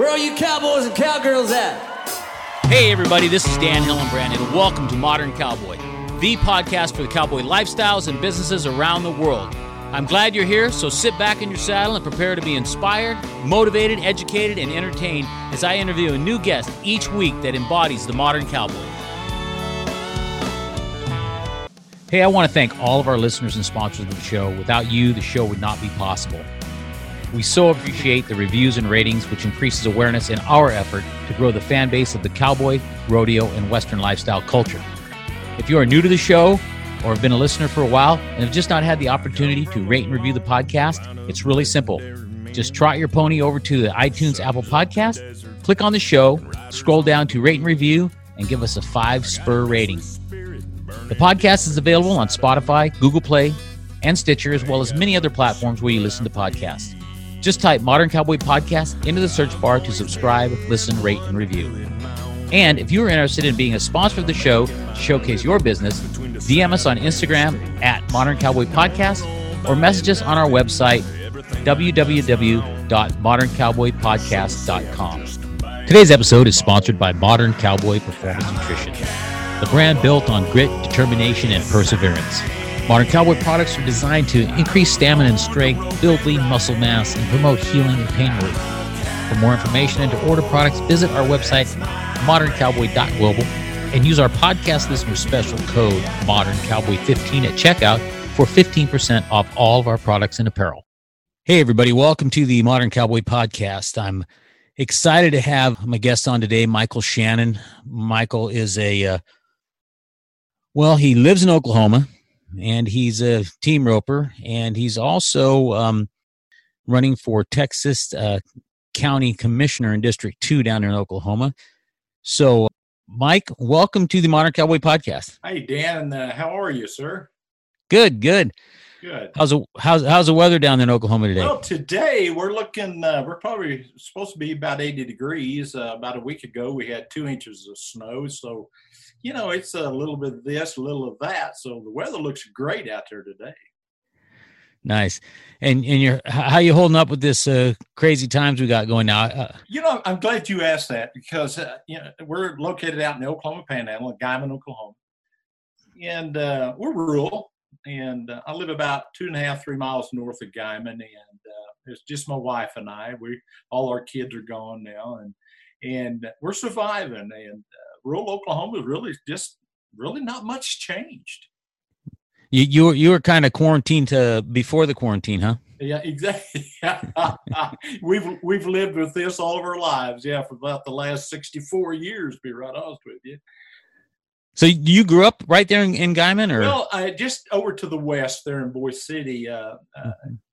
Where are you cowboys and cowgirls at? Hey everybody, this is Dan Hillenbrand and welcome to Modern Cowboy, the podcast for the cowboy lifestyles and businesses around the world. I'm glad you're here, so sit back in your saddle and prepare to be inspired, motivated, educated, and entertained as I interview a new guest each week that embodies the modern cowboy. Hey, I want to thank all of our listeners and sponsors of the show. Without you, the show would not be possible. We so appreciate the reviews and ratings, which increases awareness in our effort to grow the fan base of the cowboy, rodeo, and Western lifestyle culture. If you are new to the show, or have been a listener for a while and have just not had the opportunity to rate and review the podcast, it's really simple. Just trot your pony over to the iTunes Apple Podcast, click on the show, scroll down to rate and review, and give us a 5-spur rating. The podcast is available on Spotify, Google Play, and Stitcher, as well as many other platforms where you listen to podcasts. Just type Modern Cowboy Podcast into the search bar to subscribe, listen, rate, and review. And if you are interested in being a sponsor of the show to showcase your business, DM us on Instagram at Modern Cowboy Podcast or message us on our website, www.moderncowboypodcast.com. Today's episode is sponsored by Modern Cowboy Performance Nutrition, the brand built on grit, determination, and perseverance. Modern Cowboy products are designed to increase stamina and strength, build lean muscle mass, and promote healing and pain relief. For more information and to order products, visit our website, moderncowboy.global, and use our podcast listener special code ModernCowboy15 at checkout for 15% off all of our products and apparel. Hey, everybody. Welcome to the Modern Cowboy Podcast. I'm excited to have my guest on today, Michael Shannon. Michael is he lives in Oklahoma, and he's a team roper, and he's also running for Texas County Commissioner in District 2 down in Oklahoma. So, Mike, welcome to the Modern Cowboy Podcast. Hi, Dan. How are you, sir? Good. How's the weather down in Oklahoma today? Well, today we're looking. We're probably supposed to be about 80 degrees. About a week ago, we had 2 inches of snow. So, you know, it's a little bit of this, a little of that. So the weather looks great out there today. Nice. And how you holding up with this crazy times we got going now? I'm glad you asked that because we're located out in the Oklahoma Panhandle, in Guymon, Oklahoma, and we're rural. And I live about 3 miles north of Guymon, and it's just my wife and I. All our kids are gone now, and we're surviving. And rural Oklahoma is really not much changed. You were kind of quarantined to before the quarantine, huh? Yeah, exactly. We've lived with this all of our lives, yeah, for about the last 64 years, to be right honest with you. So you grew up right there in Guymon? Or? Well, just over to the west there in Boise City, a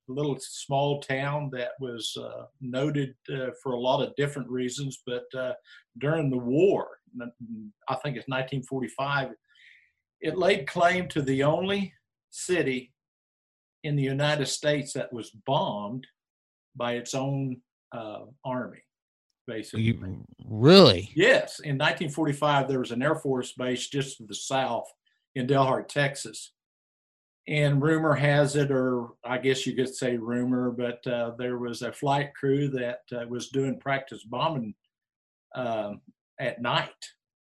little small town that was noted for a lot of different reasons, but during the war, I think it's 1945, it laid claim to the only city in the United States that was bombed by its own army, basically. Really? Yes. In 1945, there was an Air Force base just to the south in Delhart, Texas. And rumor has it, or I guess you could say rumor, but there was a flight crew that was doing practice bombing at night.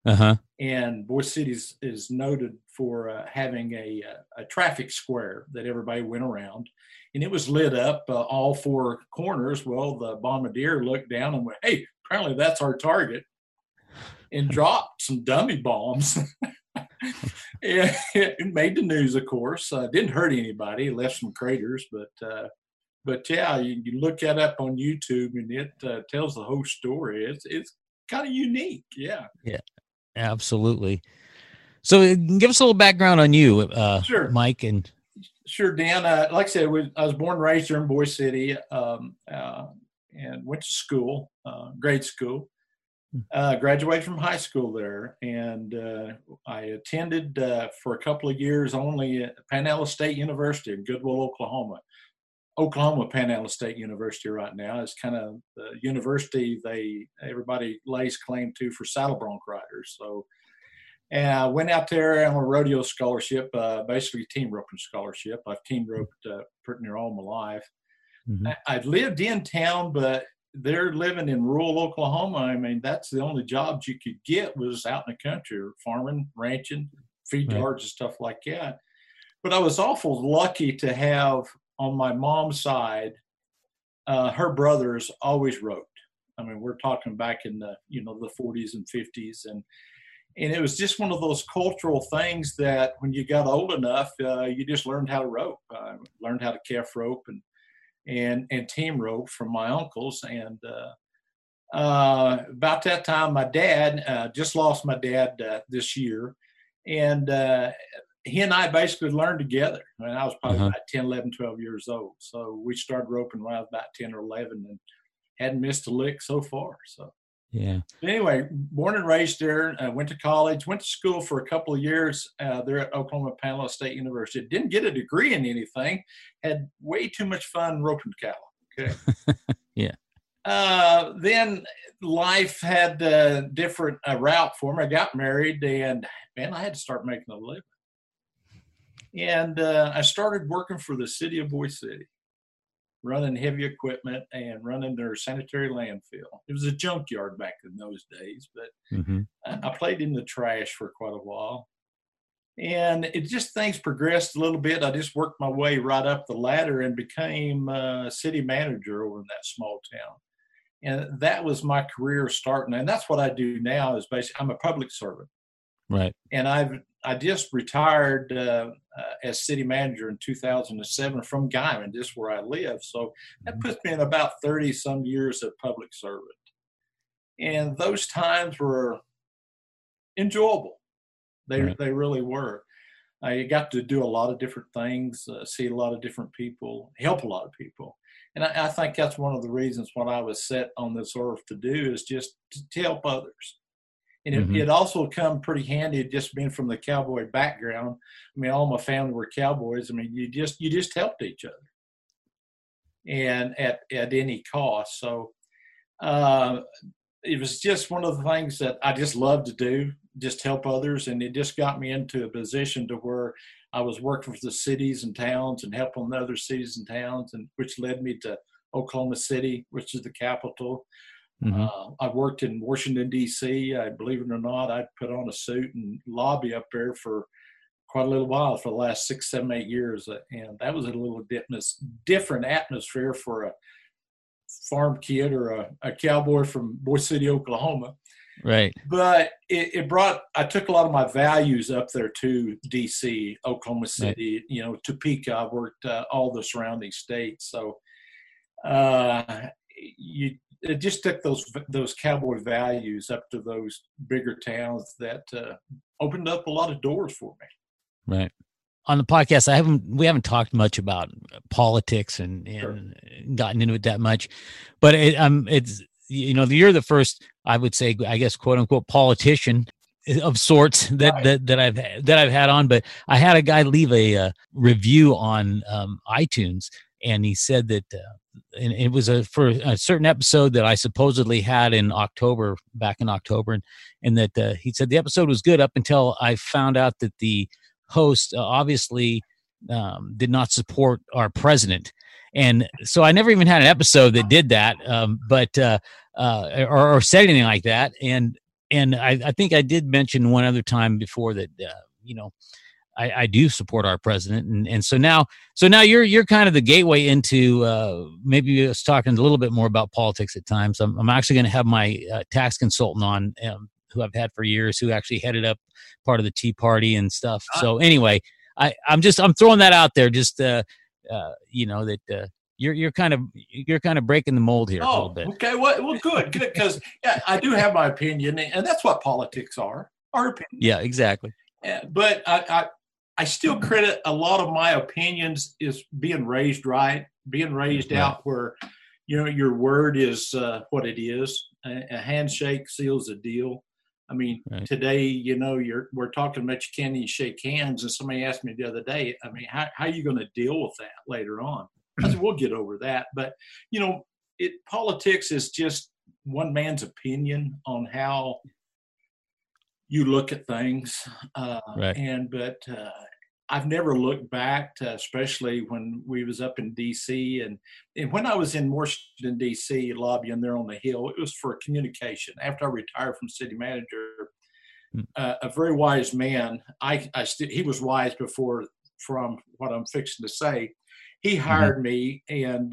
Uh-huh. And Boise City is noted for having a traffic square that everybody went around, and it was lit up all four corners. Well, the bombardier looked down and went, "Hey, apparently that's our target," and dropped some dummy bombs. It made the news, of course. Didn't hurt anybody. It left some craters, but yeah, you look that up on YouTube, and it tells the whole story. It's kind of unique, yeah. Yeah. Absolutely. So give us a little background on you, sure. Mike. And sure, Dan. Like I said, I was born and raised here in Boise City and went to school, grade school. Graduated from high school there, and I attended for a couple of years only at Panhandle State University in Goodwill, Oklahoma. Oklahoma Panhandle State University right now is kind of the university everybody lays claim to for saddle bronc riders. So I went out there on a rodeo scholarship, basically team roping scholarship. I've team roped pretty near all my life. Mm-hmm. I've lived in town, but they're living in rural Oklahoma. I mean, that's the only jobs you could get was out in the country, or farming, ranching, feed yards and stuff like that. But I was awful lucky to have, on my mom's side, her brothers always wrote. I mean, we're talking back in the, you know, the 40s and 50s. And it was just one of those cultural things that when you got old enough, you just learned how to rope. I learned how to calf rope and team rope from my uncles. And about that time, my dad, just lost my dad this year. And he and I basically learned together. I mean, I was probably about 10, 11, 12 years old. So we started roping when I was about 10 or 11 and hadn't missed a lick so far. So, yeah. But anyway, born and raised there, went to college, went to school for a couple of years there at Oklahoma Panhandle State University. Didn't get a degree in anything. Had way too much fun roping cattle. Okay. Yeah. Then life had a different route for me. I got married and, man, I had to start making a living. And I started working for the city of Boise City, running heavy equipment and running their sanitary landfill. It was a junkyard back in those days, but I played in the trash for quite a while. And it just, things progressed a little bit. I just worked my way right up the ladder and became city manager over in that small town. And that was my career starting. And that's what I do now is basically, I'm a public servant. Right. And I just retired as city manager in 2007 from Guymon, just where I live. So that puts me in about 30 some years of public servant. And those times were enjoyable. They really were. I got to do a lot of different things, see a lot of different people, help a lot of people. And I think that's one of the reasons what I was set on this earth to do is just to help others. And it, it also come pretty handy just being from the cowboy background. I mean, all my family were cowboys. I mean, you just helped each other, and at any cost. So it was just one of the things that I just loved to do, just help others. And it just got me into a position to where I was working for the cities and towns and helping the other cities and towns, and which led me to Oklahoma City, which is the capital. I worked in Washington, D.C. Believe it or not, I'd put on a suit and lobby up there for quite a little while for the last 6, 7, 8 years. And that was a little different atmosphere for a farm kid or a cowboy from Boise City, Oklahoma. Right. But I took a lot of my values up there to D.C., Oklahoma City, you know, Topeka. I worked all the surrounding states. So it just took those cowboy values up to those bigger towns that opened up a lot of doors for me. Right. On the podcast, we haven't talked much about politics and gotten into it that much, but it's, you know, you're the first, I would say, I guess, quote unquote, politician of sorts that I've had on. But I had a guy leave a review on iTunes, and he said that, and it was for a certain episode that I supposedly had back in October. And that he said the episode was good up until I found out that the host obviously did not support our president. And so I never even had an episode that did that, or said anything like that. And I think I did mention one other time before that, you know, I do support our president, and so now you're kind of the gateway into maybe us talking a little bit more about politics at times. I'm actually going to have my tax consultant on, who I've had for years, who actually headed up part of the Tea Party and stuff. So anyway, I'm throwing that out there, just you know, that you're kind of breaking the mold here a little bit. Okay, well, good, because yeah, I do have my opinion, and that's what politics are, our opinion. Yeah, exactly. But I still credit a lot of my opinions is being raised right, being raised out where, you know, your word is what it is. A handshake seals a deal. I mean, today, you know, we're talking about you can't even shake hands. And somebody asked me the other day, I mean, how are you going to deal with that later on? I said, we'll get over that. But, you know, politics is just one man's opinion on how you look at things, and but I've never looked back to, especially when we was up in D.C. And when I was in Washington, D.C., lobbying there on the Hill, it was for communication. After I retired from city manager, a very wise man, he was wise before from what I'm fixing to say. He hired me, and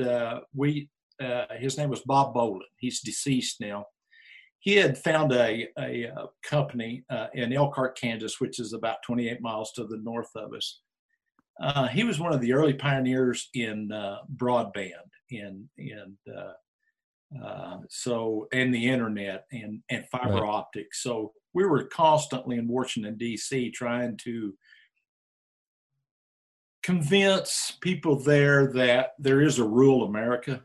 his name was Bob Bolin. He's deceased now. He had found a company in Elkhart, Kansas, which is about 28 miles to the north of us. He was one of the early pioneers in broadband and the internet and fiber optics. So we were constantly in Washington, D.C. trying to convince people there that there is a rural America.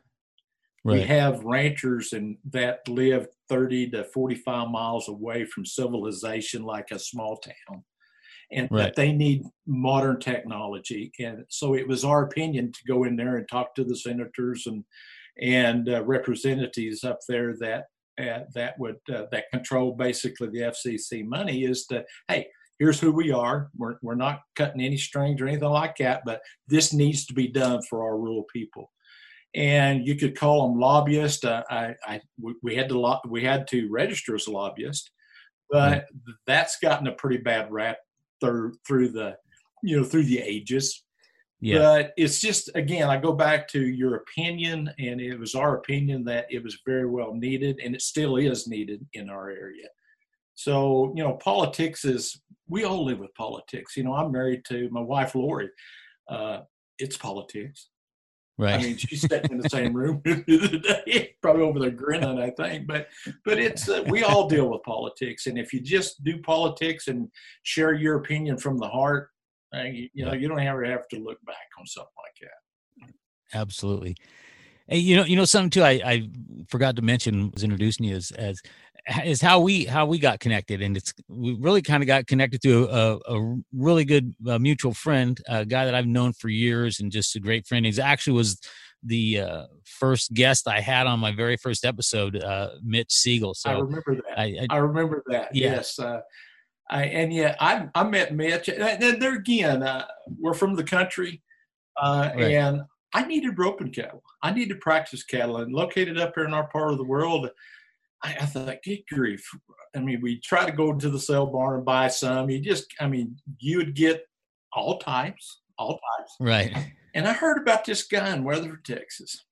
Right. We have ranchers and that live 30 to 45 miles away from civilization, like a small town, and that they need modern technology. And so it was our opinion to go in there and talk to the senators and representatives up there that control basically the FCC money is to, hey, here's who we are. We're not cutting any strings or anything like that, but this needs to be done for our rural people. And you could call them lobbyists. We had to register as a lobbyist, but that's gotten a pretty bad rap through the ages. Yeah. But it's just, again, I go back to your opinion, and it was our opinion that it was very well needed, and it still is needed in our area. So, politics is, we all live with politics. I'm married to my wife, Lori. It's politics. Right. I mean, she's sitting in the same room today, probably over there grinning, I think. But it's we all deal with politics, and if you just do politics and share your opinion from the heart, you don't ever have to look back on something like that. Absolutely. And you know something too. I forgot to mention was introducing you as how we got connected, and we really kind of got connected through a really good mutual friend, a guy that I've known for years and just a great friend. He actually was the first guest I had on my very first episode, Mitch Siegel. So I remember that. I remember that. Yeah. Yes. I met Mitch, and there again, we're from the country, and I needed roping cattle. I needed practice cattle, and located up here in our part of the world, I thought, good grief. I mean, we try to go to the sale barn and buy some. You would get all types. Right. And I heard about this guy in Weatherford, Texas.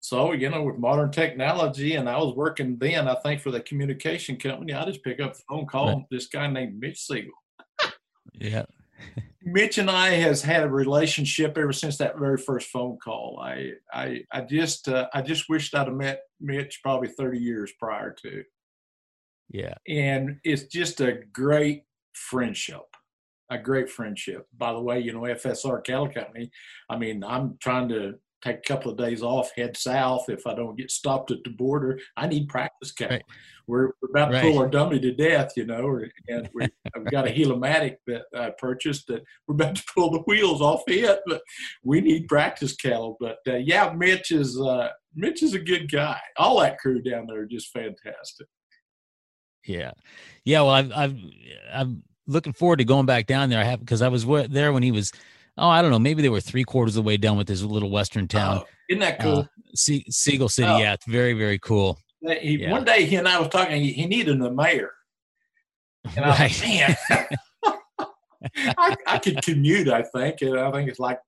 So, with modern technology, and I was working then, I think, for the communication company, I just pick up the phone call this guy named Mitch Siegel. Yeah. Mitch and I has had a relationship ever since that very first phone call. I just wished I'd have met Mitch probably 30 years prior to. Yeah. And it's just a great friendship. By the way, FSR Cattle Company, I'm trying to take a couple of days off, head south. If I don't get stopped at the border, I need practice cattle. Right. We're about to pull our dummy to death, and I've got a Helomatic that I purchased that we're about to pull the wheels off it, but we need practice cattle. But Mitch is a good guy. All that crew down there are just fantastic. Yeah. Yeah. Well, I'm looking forward to going back down there. I have, because I was there when he was, I don't know, maybe they were three-quarters of the way done with this little western town. Oh, isn't that cool? Seagull City, it's very, very cool. One day he and I was talking, he needed a mayor. And I was like, man, I could commute, I think. And I think it's like,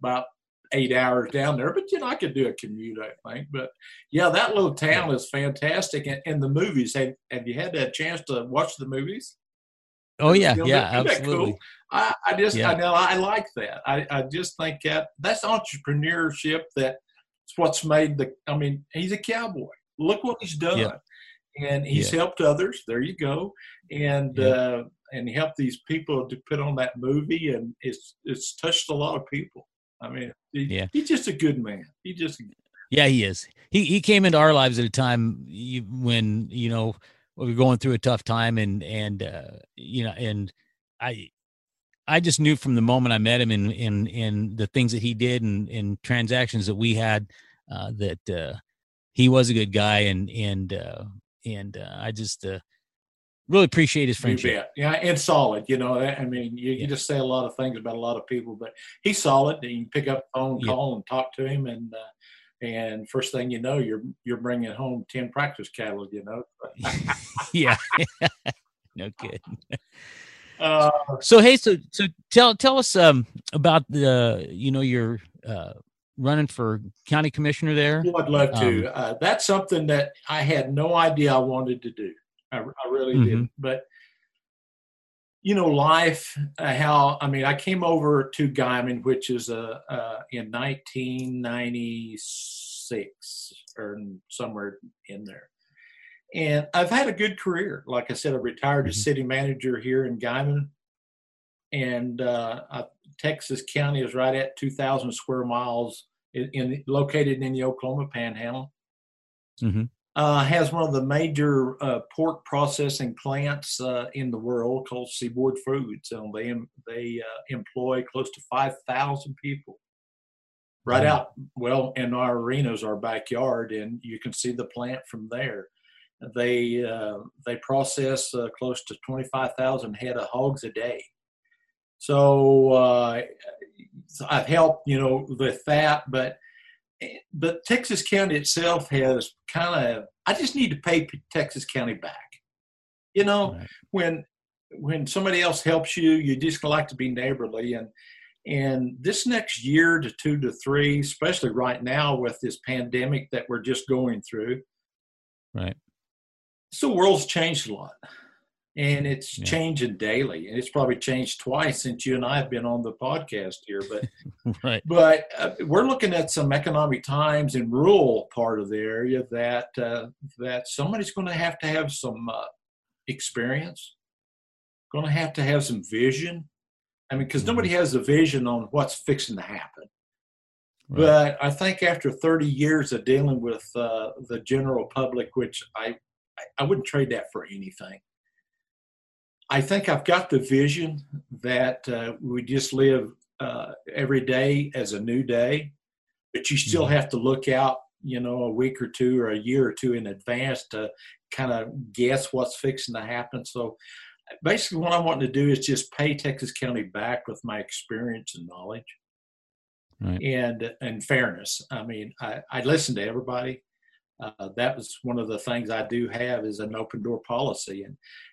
about 8 hours down there. But, I could do a commute, I think. But, that little town is fantastic. And the movies, have you had that chance to watch the movies? Oh, yeah, absolutely. Cool? I like that. I just think that's entrepreneurship. That's what's made he's a cowboy. Look what he's done. Yeah. And he's helped others. There you go. And, and he helped these people to put on that movie. And it's touched a lot of people. He's just a good man. Yeah, he is. He came into our lives at a time when, we were going through a tough time and I just knew from the moment I met him in the things that he did and in transactions that we had, that he was a good guy. And I just, Really appreciate his friendship. Yeah, and solid. You know, I mean, you just say a lot of things about a lot of people, but he's solid. And you can pick up the phone, call, and talk to him, and first thing you know, you're bringing home 10 practice cattle. You know. Yeah. No kidding. So tell us about the your running for county commissioner there. Well, I'd love to. That's something that I had no idea I wanted to do. I really did. But, life, I came over to Guymon, which is in 1996 or somewhere in there. And I've had a good career. Like I said, I retired as city manager here in Guymon. And Texas County is right at 2,000 square miles located in the Oklahoma Panhandle. Mm-hmm. Has one of the major pork processing plants in the world called Seaboard Foods, and they employ close to 5,000 people. Right out, and our arena is our backyard, and you can see the plant from there. They process close to 25,000 head of hogs a day. So I've helped, with that, but Texas County itself has I just need to pay Texas County back. Right. When somebody else helps you, you just like to be neighborly. And this next year to 2 to 3, especially right now with this pandemic that we're just going through. Right. So the world's changed a lot, and it's changing daily. And it's probably changed twice since you and I have been on the podcast here, but right. But we're looking at some economic times in rural part of the area that somebody's going to have some experience, going to have some vision. I mean, because nobody has a vision on what's fixing to happen. Right. But I think after 30 years of dealing with the general public, which I wouldn't trade that for anything. I think I've got the vision that we just live every day as a new day, but you still have to look out, a week or two or a year or two in advance to kind of guess what's fixing to happen. So basically what I'm wanting to do is just pay Texas County back with my experience and knowledge and fairness. I mean, I listen to everybody. That was one of the things I do have is an open door policy.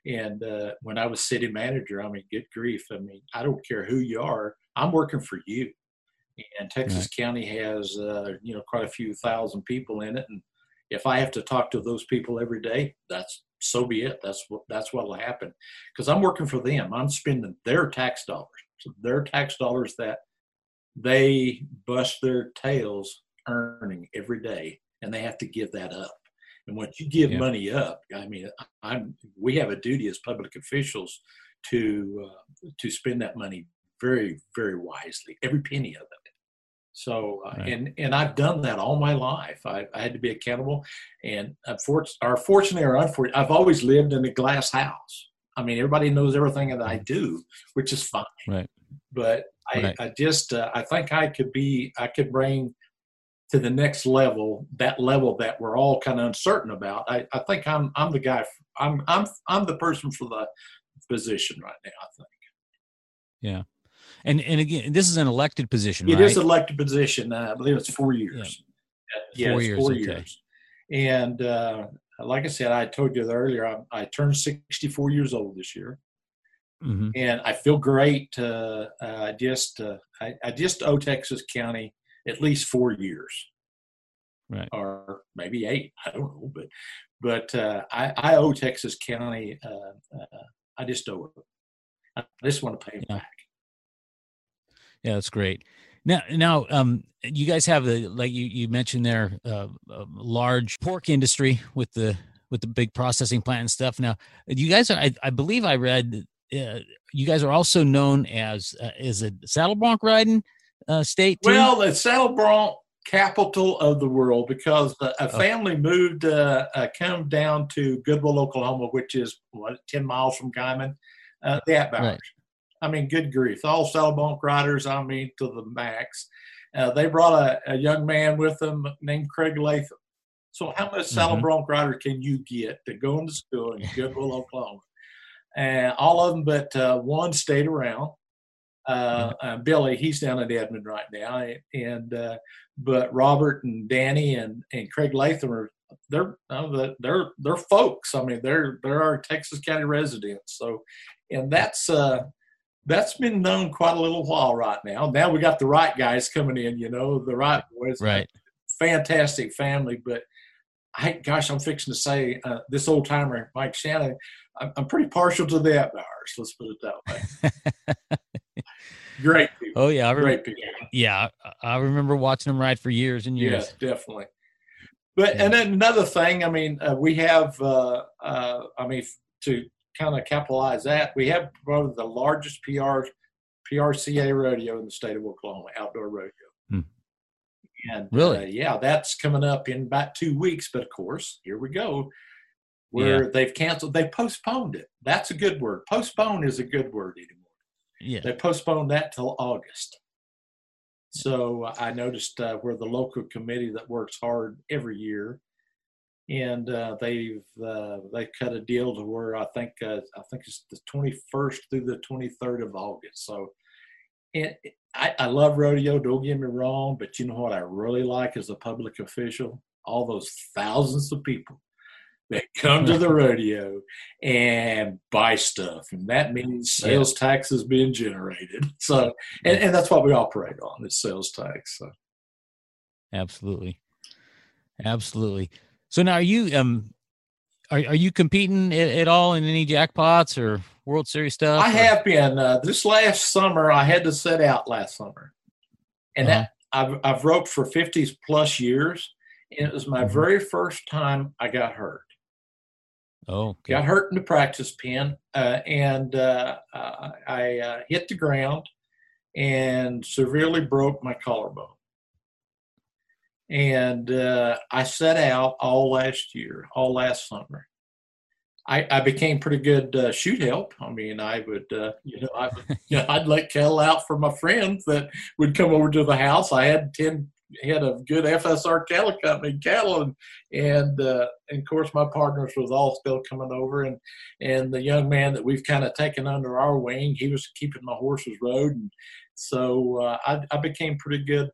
And when I was city manager, good grief. I don't care who you are. I'm working for you. And Texas County has, quite a few thousand people in it. And if I have to talk to those people every day, so be it. That's what will happen. Because I'm working for them. I'm spending their tax dollars that they bust their tails earning every day. And they have to give that up. And once you give money up, we have a duty as public officials to spend that money very, very wisely, every penny of it. So, and I've done that all my life. I had to be accountable. And fortunately or unfortunately, I've always lived in a glass house. Everybody knows everything that I do, which is fine. Right. But I just, I think I could bring to the next level, that level that we're all kind of uncertain about. I think I'm the guy. I'm the person for the position right now, I think. Yeah. And again, this is an elected position, It is an elected position. I believe it's 4 years. Yeah, 4 years. 4 years. Okay. And like I said, I told you earlier, I turned 64 years old this year. Mm-hmm. And I feel great. I just owe Texas County at least 4 years, or maybe 8. I don't know, but I owe Texas County. I just owe it. I just want to pay it back. Yeah, that's great. Now, you guys have you mentioned there, a large pork industry with the big processing plant and stuff. Now, you guys are, I believe I read, you guys are also known as a saddle bronc riding state team? Well, the saddle bronc capital of the world, because a family moved, come down to Goodwell, Oklahoma, which is 10 miles from Guymon, the Etbauers. Right. Good grief. All saddle bronc riders, to the max. They brought a young man with them named Craig Latham. So how much saddle bronc rider can you get to go into school in Goodwell, Oklahoma? and all of them but one stayed around. Billy, he's down at Edmond right now, and but Robert and Danny and Craig Latham are they're folks. I mean, they're our Texas County residents. So, and that's been known quite a little while right now. Now we got the right guys coming in, you know, the right boys, right? Fantastic family. But I'm fixing to say this old timer, Mike Shannon. I'm pretty partial to the Etbauers. Let's put it that way. Great people. Oh yeah, great people. Yeah, I remember watching them ride for years and years. Yes, definitely. But yeah. And then another thing, I mean, we have, I mean, to kind of capitalize that, we have probably the largest PRCA rodeo in the state of Oklahoma, outdoor rodeo. Hmm. And really, yeah, that's coming up in about 2 weeks. But of course, here we go. Where they've canceled, they postponed it. That's a good word. Postpone is a good word anymore. Yeah. They postponed that till August. Yeah. So I noticed where the local committee that works hard every year, and they cut a deal to where I think it's the 21st through the 23rd of August. So, and I love rodeo. Don't get me wrong, but you know what I really like as a public official, all those thousands of people that come to the rodeo and buy stuff. And that means sales tax is being generated. So, and that's what we operate on, is sales tax. So. Absolutely. Absolutely. So now are you competing at all in any jackpots or World Series stuff? I have been. This last summer, I had to set out last summer. And I've roped for 50 plus years. And it was my very first time I got hurt. Oh, okay. Got hurt in the practice pen, and I hit the ground and severely broke my collarbone. And I set out all last summer. I became pretty good shoot help. I mean, I'd let cattle out for my friends that would come over to the house. I had 10. Head of good FSR Cattle Company cattle, and of course my partners was all still coming over, and the young man that we've kind of taken under our wing, he was keeping my horses rode, and so I became pretty good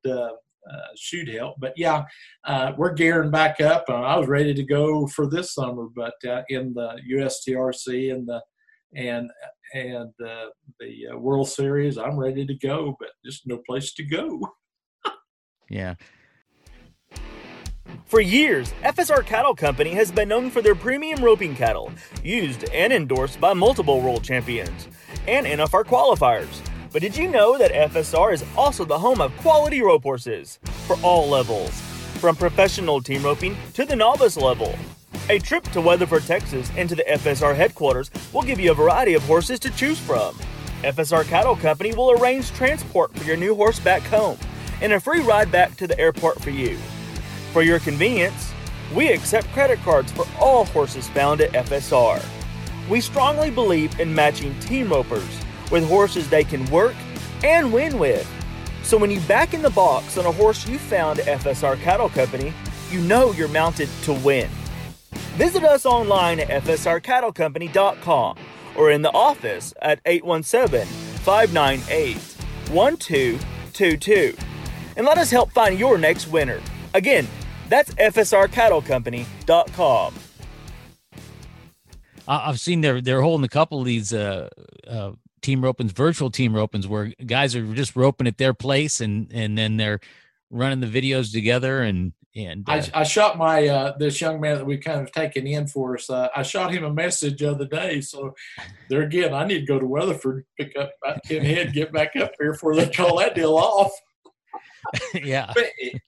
shoot help. But we're gearing back up. I was ready to go for this summer, but in the USTRC and the World Series, I'm ready to go, but just no place to go. Yeah. For years, FSR Cattle Company has been known for their premium roping cattle, used and endorsed by multiple world champions and NFR qualifiers. But did you know that FSR is also the home of quality rope horses for all levels, from professional team roping to the novice level? A trip to Weatherford, Texas, and to the FSR headquarters will give you a variety of horses to choose from. FSR Cattle Company will arrange transport for your new horse back home, and a free ride back to the airport for you. For your convenience, we accept credit cards for all horses found at FSR. We strongly believe in matching team ropers with horses they can work and win with. So when you back in the box on a horse you found at FSR Cattle Company, you know you're mounted to win. Visit us online at fsrcattlecompany.com or in the office at 817-598-1222. And let us help find your next winner. Again, that's FSRCattleCompany.com. I've seen they're holding a couple of these team ropings, virtual team ropings, where guys are just roping at their place, and then they're running the videos together. I shot my this young man that we've kind of taken in for us. I shot him a message the other day. So there again, I need to go to Weatherford, pick up about 10 head, get back up here before they call that deal off. Yeah,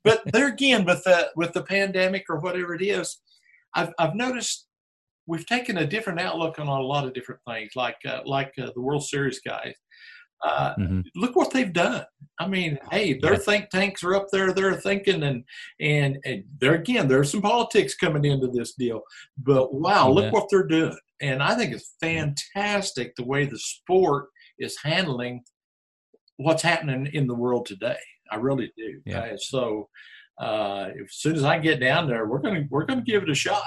but there again, with the pandemic or whatever it is, I've noticed we've taken a different outlook on a lot of different things, like the World Series guys. Look what they've done. I mean, hey, their think tanks are up there. They're thinking, and there again, there's some politics coming into this deal. But wow, look what they're doing, and I think it's fantastic the way the sport is handling what's happening in the world today. I really do. Yeah. So as soon as I get down there, we're gonna give it a shot.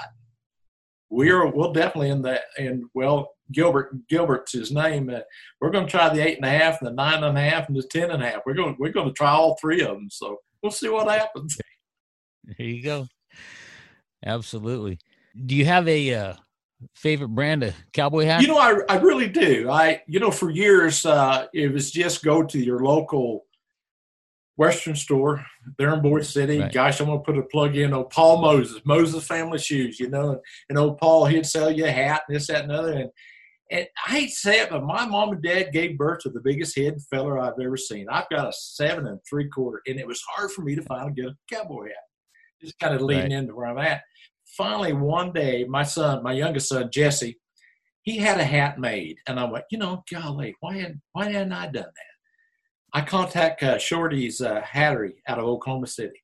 we'll definitely in the, and well, Gilbert's his name. We're going to try the 8.5 and the 9.5 and the 10.5. We're going to try all three of them. So we'll see what happens. There you go. Absolutely. Do you have a favorite brand of cowboy hat? You know, I really do. For years, it was just go to your local Western store there in Boise City. Right. Gosh, I'm going to put a plug in on Paul Moses Family Shoes, and old Paul, he'd sell you a hat and this, that, and other. And I hate to say it, but my mom and dad gave birth to the biggest head feller I've ever seen. I've got a 7 3/4, and it was hard for me to find a good cowboy hat. Just kind of leading into where I'm at. Finally, one day, my youngest son, Jesse, he had a hat made. And I went, golly, why hadn't I done that? I contact Shorty's Hattery out of Oklahoma City.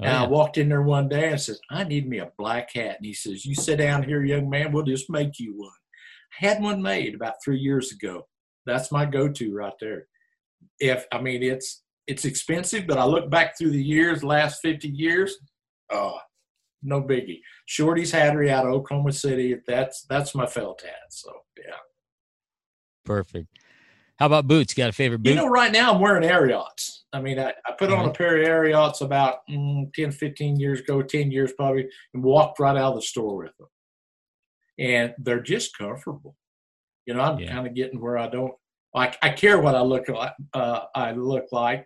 Oh, and I walked in there one day and says, I need me a black hat. And he says, you sit down here, young man, we'll just make you one. I had one made about 3 years ago. That's my go-to right there. It's expensive, but I look back through the years, last 50 years, no biggie. Shorty's Hattery out of Oklahoma City. That's my felt hat. So, yeah. Perfect. How about boots? Got a favorite boot? Right now I'm wearing Ariats. I put on a pair of Ariats about 10 years probably, and walked right out of the store with them. And they're just comfortable. I'm kind of getting where I don't like, I care what I look like,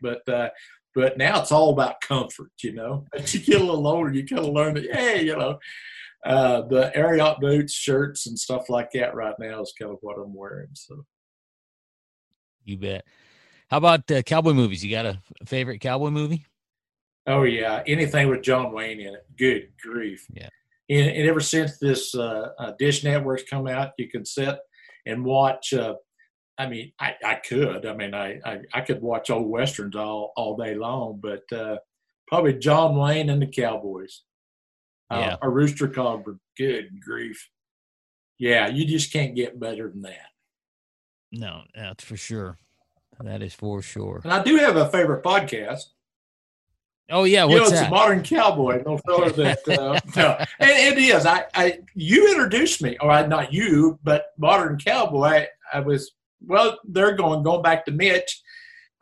but now it's all about comfort, As you get a little older, you kind of learn that, the Ariat boots, shirts, and stuff like that right now is kind of what I'm wearing, so. You bet. How about cowboy movies? You got a favorite cowboy movie? Oh, yeah. Anything with John Wayne in it. Good grief. Yeah. And ever since this Dish Network's come out, you can sit and watch I could watch old Westerns all day long, but probably John Wayne and the Cowboys. A Rooster Cogburn. Good grief. Yeah, you just can't get better than that. No, that's for sure. That is for sure. And I do have a favorite podcast. Oh, yeah, what's that? It's a Modern Cowboy. Don't tell her that. No. It is. You introduced me, or not you, but Modern Cowboy. They're going back to Mitch.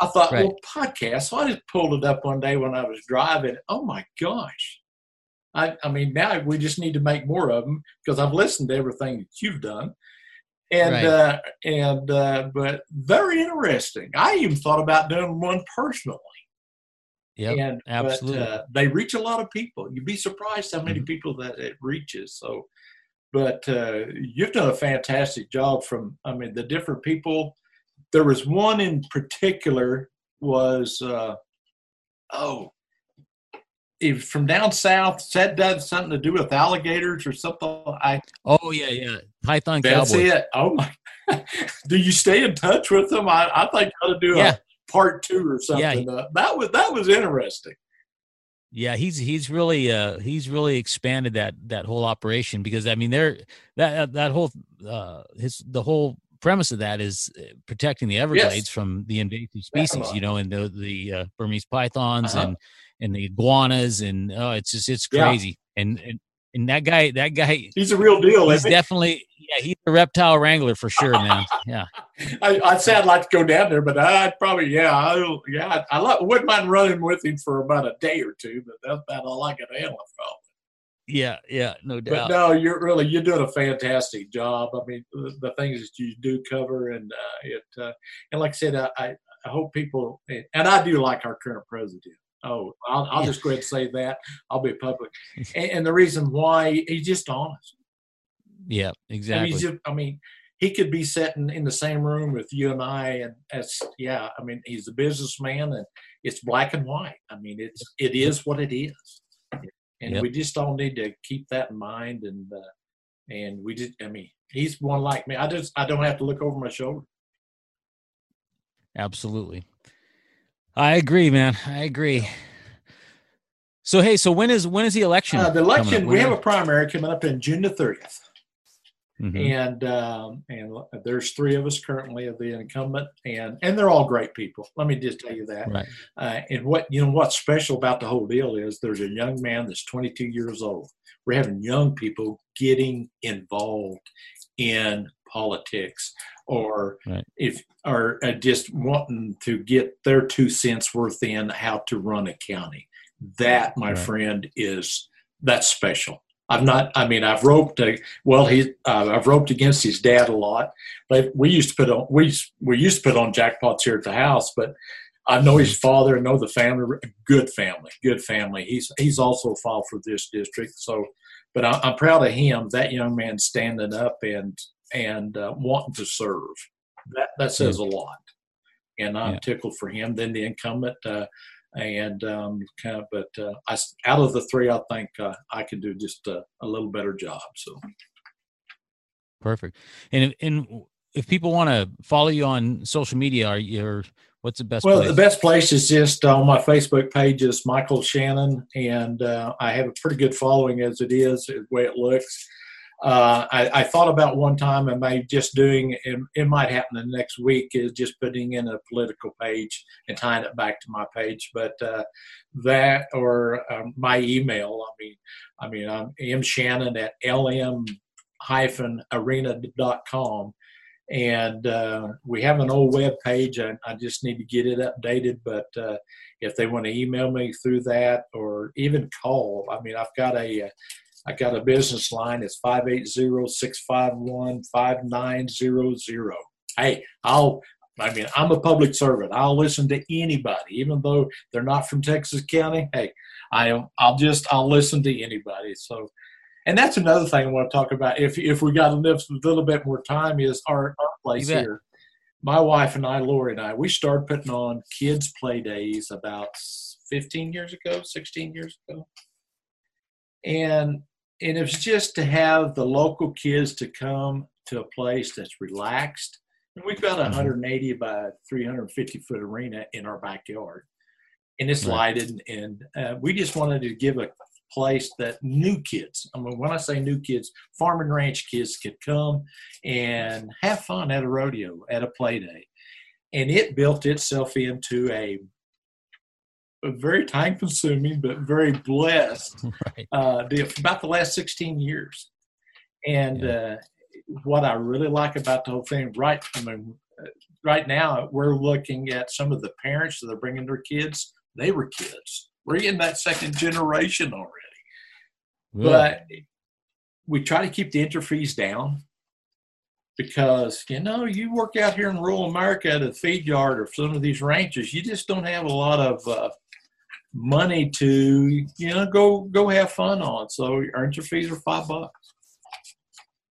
I thought, podcast. So I just pulled it up one day when I was driving. Oh, my gosh. Now we just need to make more of them because I've listened to everything that you've done. But very interesting. I even thought about doing one personally. Yeah, absolutely. But, they reach a lot of people. You'd be surprised how many people that it reaches. So, but you've done a fantastic job from, the different people. There was one in particular was, it was from down south, said that something to do with alligators or something. Python Cowboy. That's it. Oh, my. Do you stay in touch with them? I think I ought to do a part 2 or something. Yeah. That was interesting. Yeah, he's really expanded that whole operation because the whole premise of that is protecting the Everglades from the invasive species, and the Burmese pythons and the iguanas, and it's crazy. Yeah. And that guy, he's a real deal. He's definitely, he's a reptile wrangler for sure, man. Yeah. I'd say I'd like to go down there, but I'd probably, I wouldn't mind running with him for about a day or two, but that's about all I can handle from. Yeah, no doubt. But no, you're doing a fantastic job. The things that you do cover, and and like I said, I hope people, and I do like our current president. Oh, I'll just go ahead and say that. I'll be public. And the reason why, he's just honest. Yeah, exactly. He could be sitting in the same room with you and I, and he's a businessman, and it's black and white. It is what it is. And we just all need to keep that in mind. And we just, he's one like me. I don't have to look over my shoulder. Absolutely. I agree, man. I agree. So, hey, when is the election? The election, we have a primary coming up in June the 30th. Mm-hmm. And there's 3 of us currently of the incumbent, and they're all great people. Let me just tell you that. Right. And what's special about the whole deal is there's a young man that's 22 years old We're having young people getting involved in politics, or just wanting to get their 2 cents worth in how to run a county. That, my friend, that's special. I've roped. I've roped against his dad a lot. But we used to put on jackpots here at the house. But I know his father. I know the family. Good family. He's also filed for this district. So, but I'm proud of him. That young man standing up and wanting to serve. That says a lot. And I'm tickled for him. Then the incumbent. Out of the three, I think I can do just a little better job. So perfect. And if people want to follow you on social media, what's the best? Well, place? The best place is just on my Facebook page is Michael Shannon, and I have a pretty good following as it is, the way it looks. I thought about one time, I may just doing, and it might happen the next week, is just putting in a political page and tying it back to my page. But that or my email, I'm mshannon at lm-arena.com. And we have an old web page. I just need to get it updated. But if they want to email me through that or even call, I've got a business line. It's 580-651-5900. Hey, I'm a public servant. I'll listen to anybody, even though they're not from Texas County. Hey, I'll listen to anybody. So, and that's another thing I want to talk about. If we got a little bit more time, is our place here. My wife and I, Lori and I, we started putting on kids' play days about 16 years ago. And it's just to have the local kids to come to a place that's relaxed. And we've got a 180 by 350 foot arena in our backyard, and it's lighted. And we just wanted to give a place that new kids, when I say new kids, farm and ranch kids could come and have fun at a rodeo, at a play day. And it built itself into a very time-consuming, but very blessed. About the last 16 years, and what I really like about the whole thing, right now we're looking at some of the parents that are bringing their kids. They were kids. We're in that second generation already, but we try to keep the entry fees down. Because, you work out here in rural America at a feed yard or some of these ranches, you just don't have a lot of money to, go have fun on. So your entry fees are $5.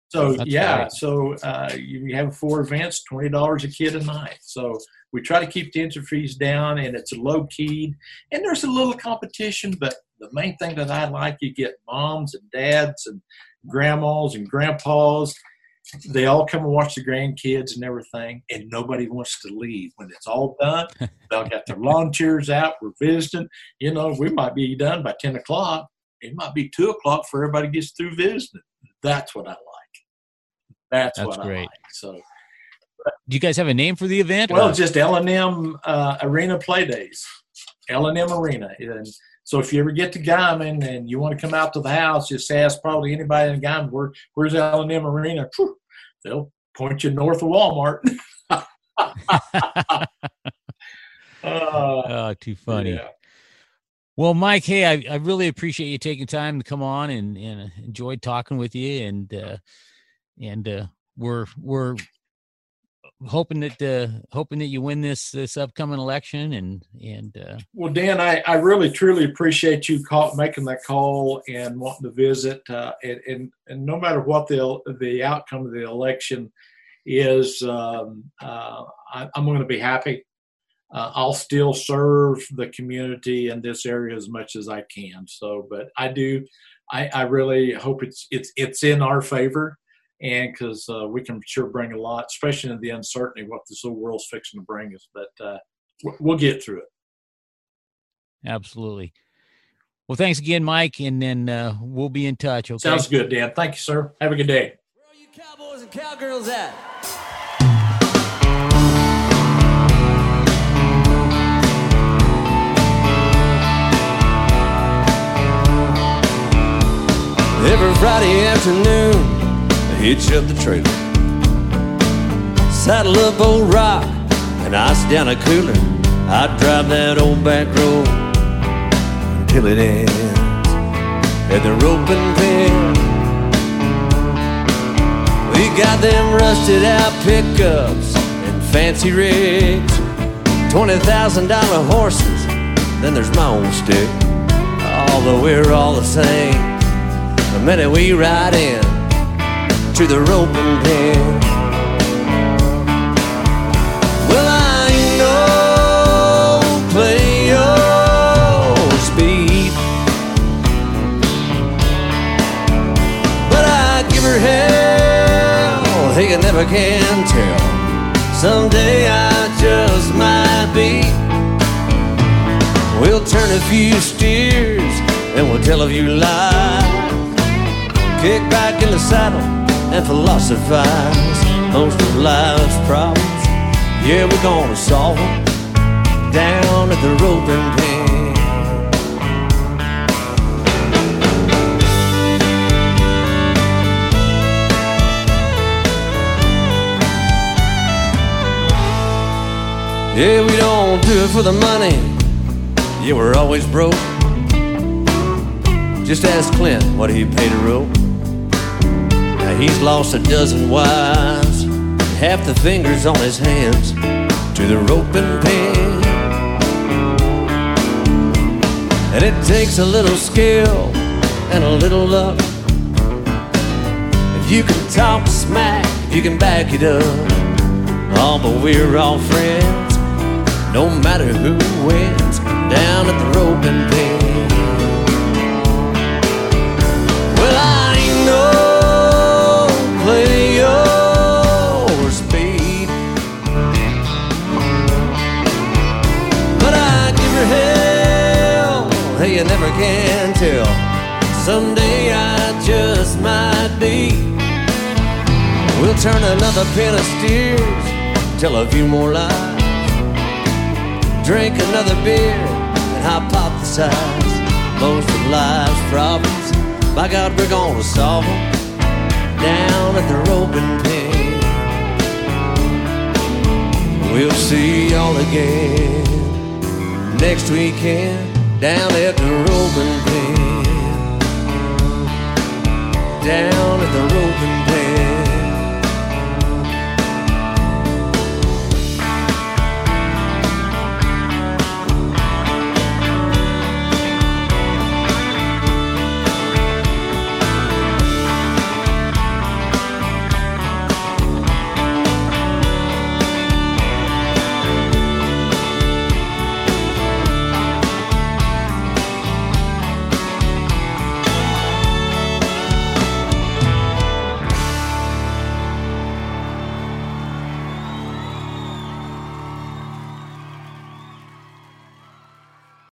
So, Right. So you have 4 events, $20 a kid a night. So we try to keep the entry fees down, and it's low-keyed. And there's a little competition, but the main thing that I like, you get moms and dads and grandmas and grandpas. They all come and watch the grandkids and everything, and nobody wants to leave. When it's all done, they'll got their lawn chairs out. We're visiting. We might be done by 10 o'clock. It might be 2 o'clock before everybody gets through visiting. That's what I like. That's what great. I like. So, do you guys have a name for the event? Well, just L&M Arena Play Days. L&M Arena. And so if you ever get to Guymon and you want to come out to the house, just ask probably anybody in Guymon, where's L&M Arena? Whew, they'll point you north of Walmart. Too funny. Yeah. Well, Mike, hey, I really appreciate you taking time to come on and enjoyed talking with you. And we're hoping that you win this upcoming election and well, Dan, I really truly appreciate you making that call and wanting to visit and no matter what the outcome of the election is, I'm going to be happy. I'll still serve the community in this area as much as I can. So, but I really hope it's in our favor. And because we can sure bring a lot, especially in the uncertainty, what this whole world's fixing to bring us. But we'll get through it. Absolutely. Well, thanks again, Mike. And then we'll be in touch. Okay? Sounds good, Dan. Thank you, sir. Have a good day. Where are you cowboys and cowgirls at? Every Friday afternoon, I hitch up the trailer, saddle up old Rock, and ice down a cooler. I drive that old back road until it ends at the rope and pin. We got them rusted out pickups and fancy rigs, $20,000 horses, then there's my own stick. Although we're all the same the minute we ride in to the roping pen. Well, I ain't no player speed, but I give her hell, he never can tell. Someday I just might be. We'll turn a few steers and we'll tell a few lies, kick back in the saddle and philosophize. Most of life's problems, yeah, we're gonna solve them down at the roping pen. Yeah, we don't do it for the money, yeah, we're always broke. Just ask Clint what he paid a rope. He's lost a dozen wives, half the fingers on his hands to the roping pen. And it takes a little skill and a little luck. If you can talk smack, you can back it up. Oh, but we're all friends, no matter who wins, down at the roping pen. Well, I ain't no player speed, but I give her hell, hey, you never can tell. Someday I just might be. We'll turn another pair of steers, tell a few more lies, drink another beer and hypothesize. Most of life's problems, by God, we're gonna solve them down at the roping pen. We'll see y'all again next weekend down at the roping pen. Down.